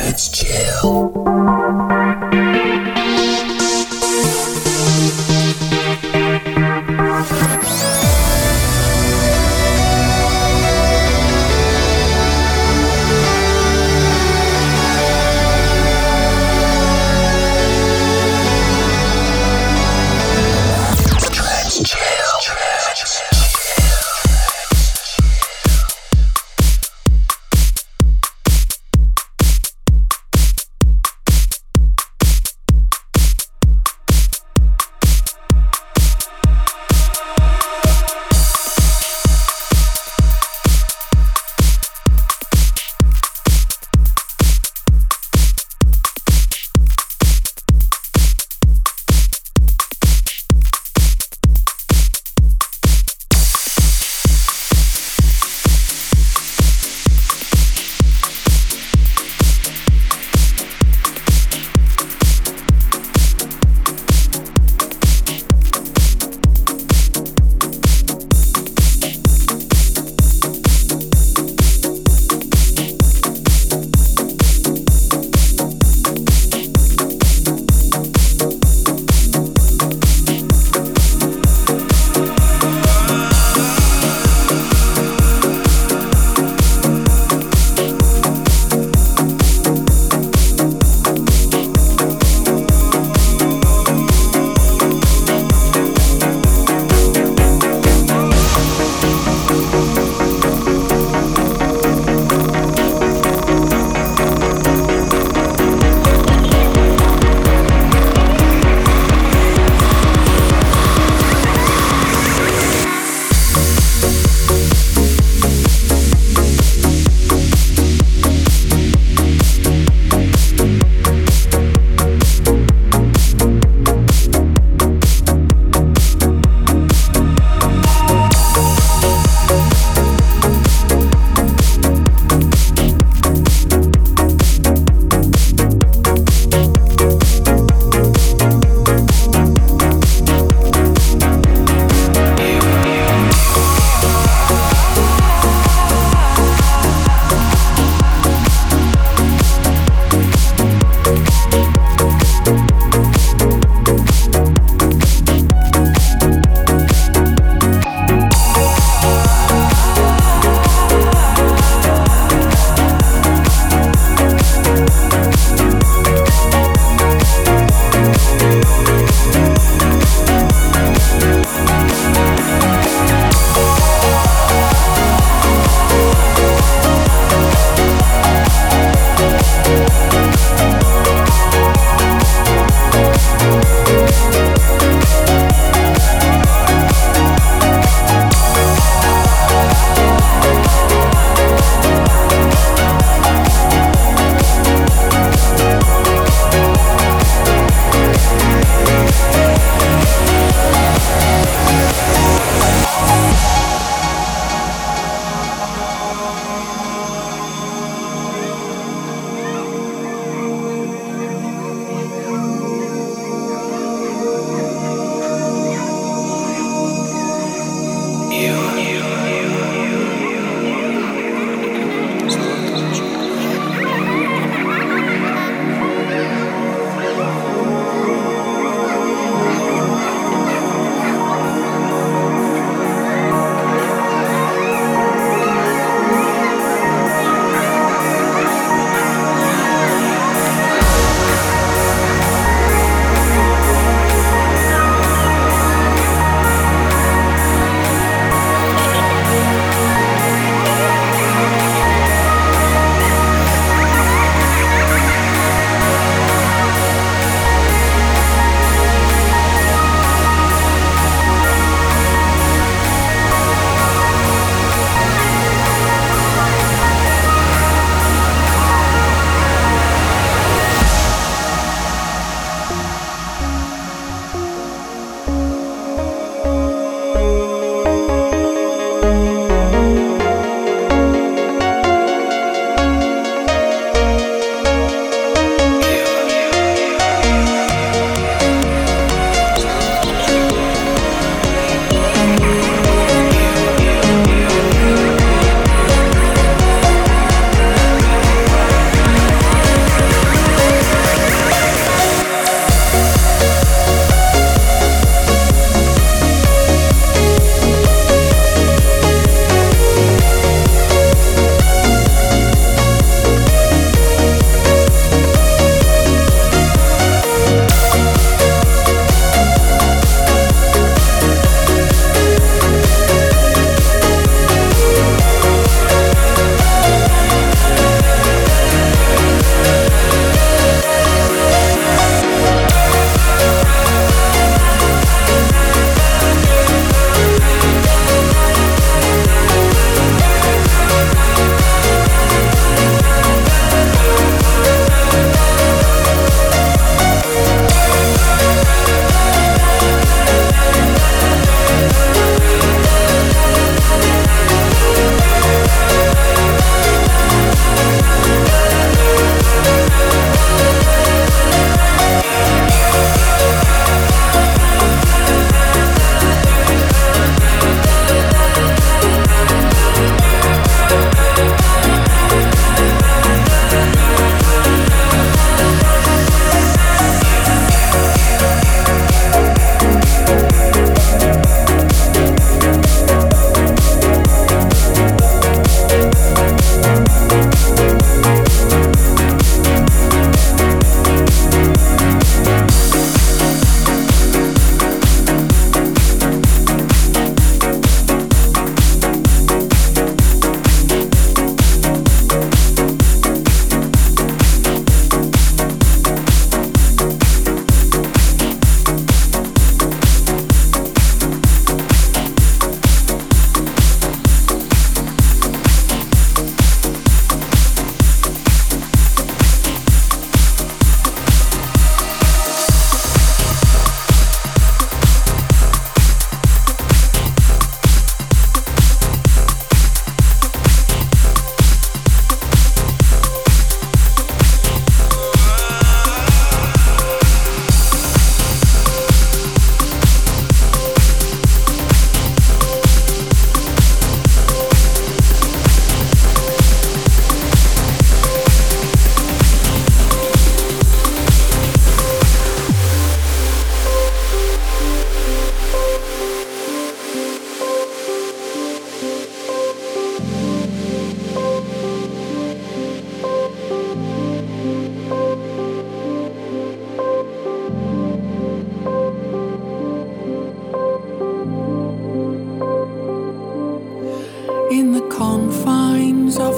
Let's chill.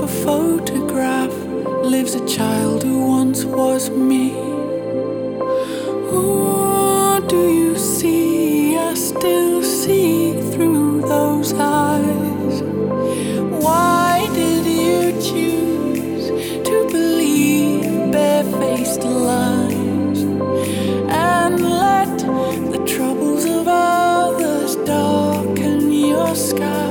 of a photograph lives a child who once was me. Ooh, do you see? I still see through those eyes. Why did you choose to believe barefaced lies and let the troubles of others darken your skies?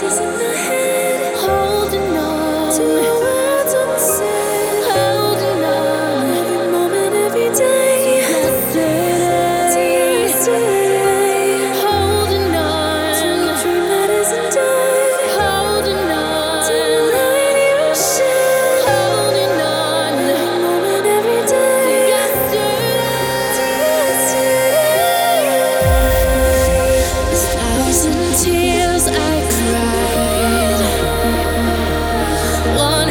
Tears I cried. One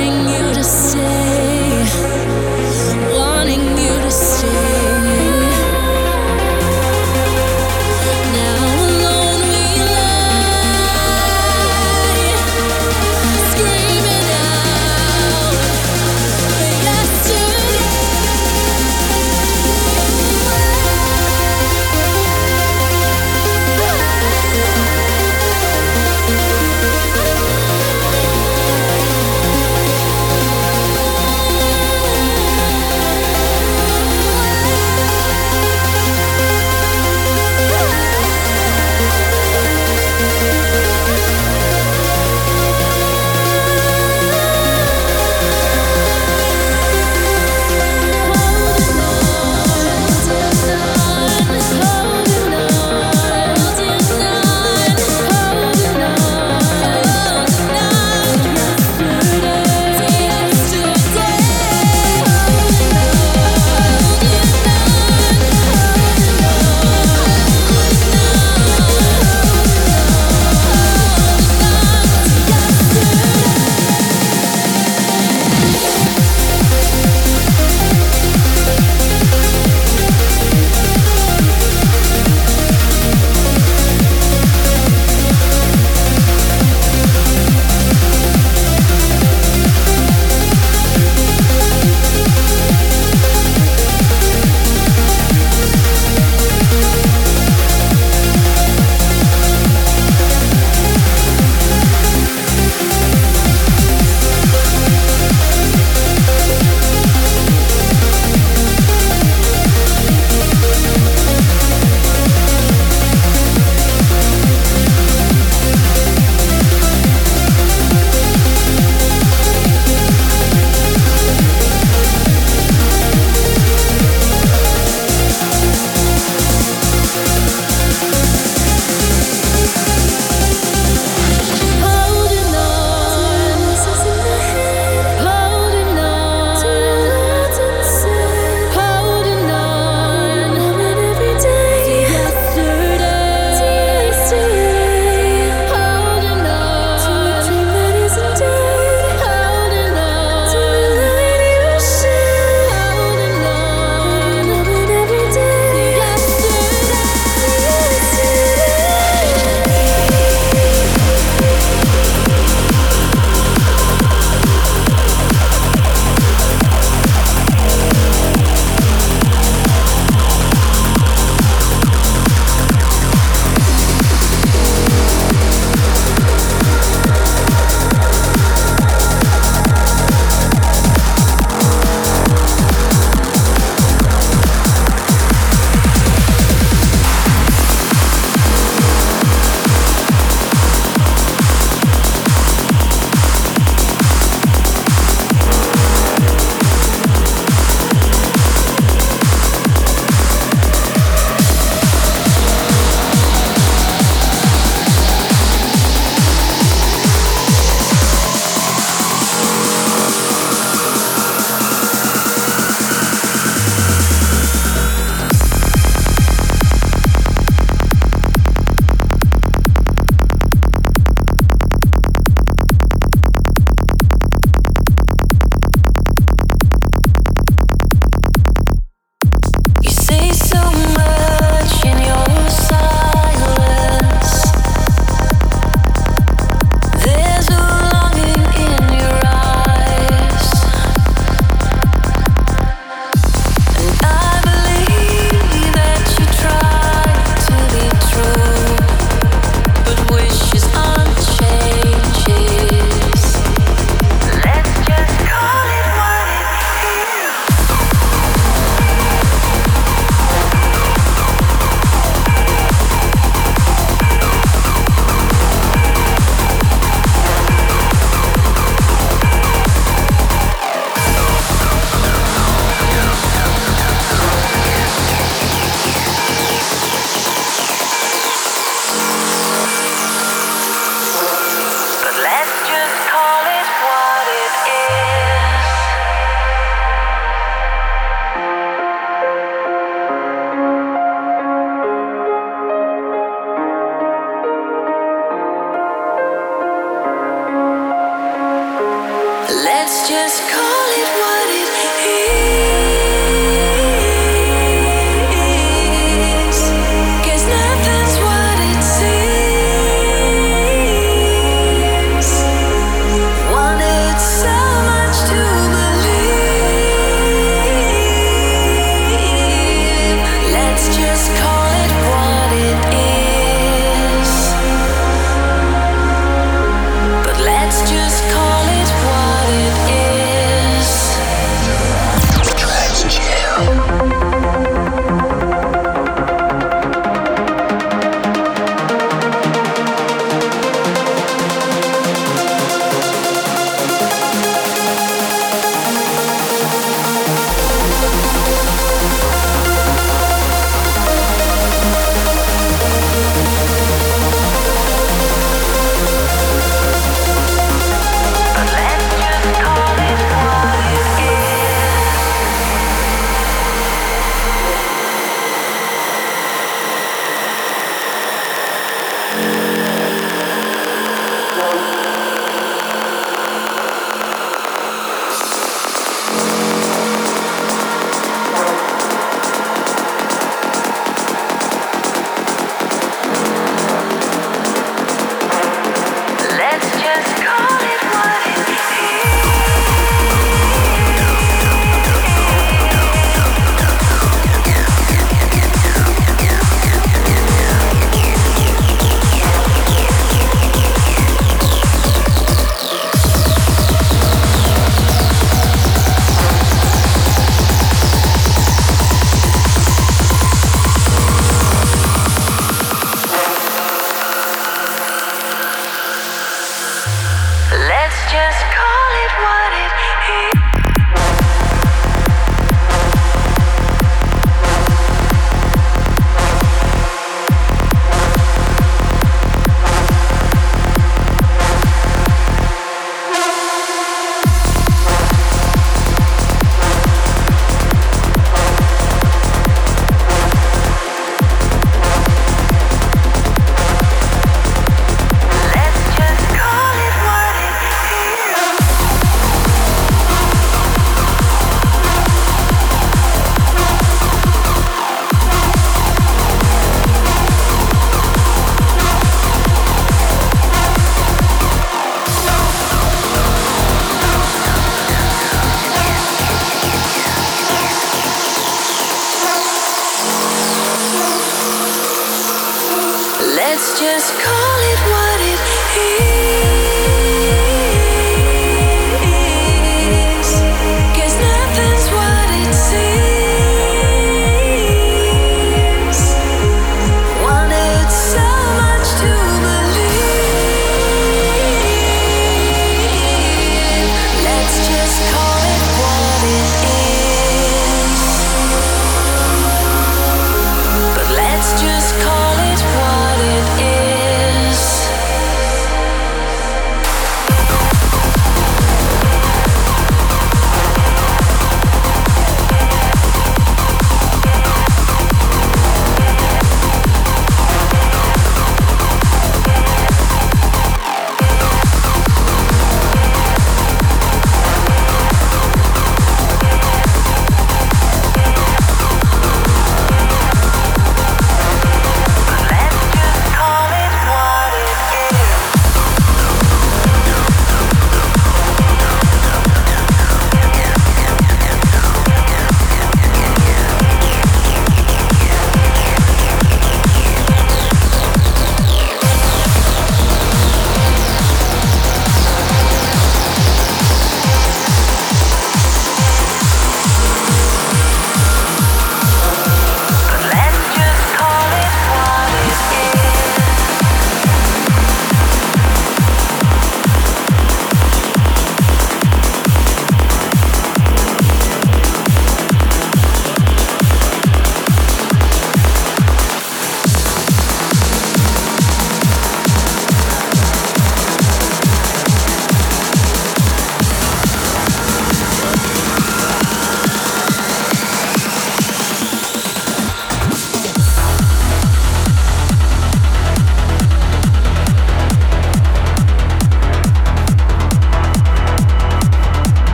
Just call it what it is.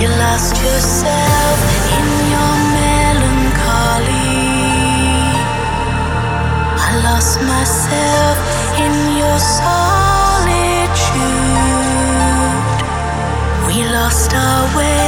You lost yourself in your melancholy. I lost myself in your solitude. We lost our way.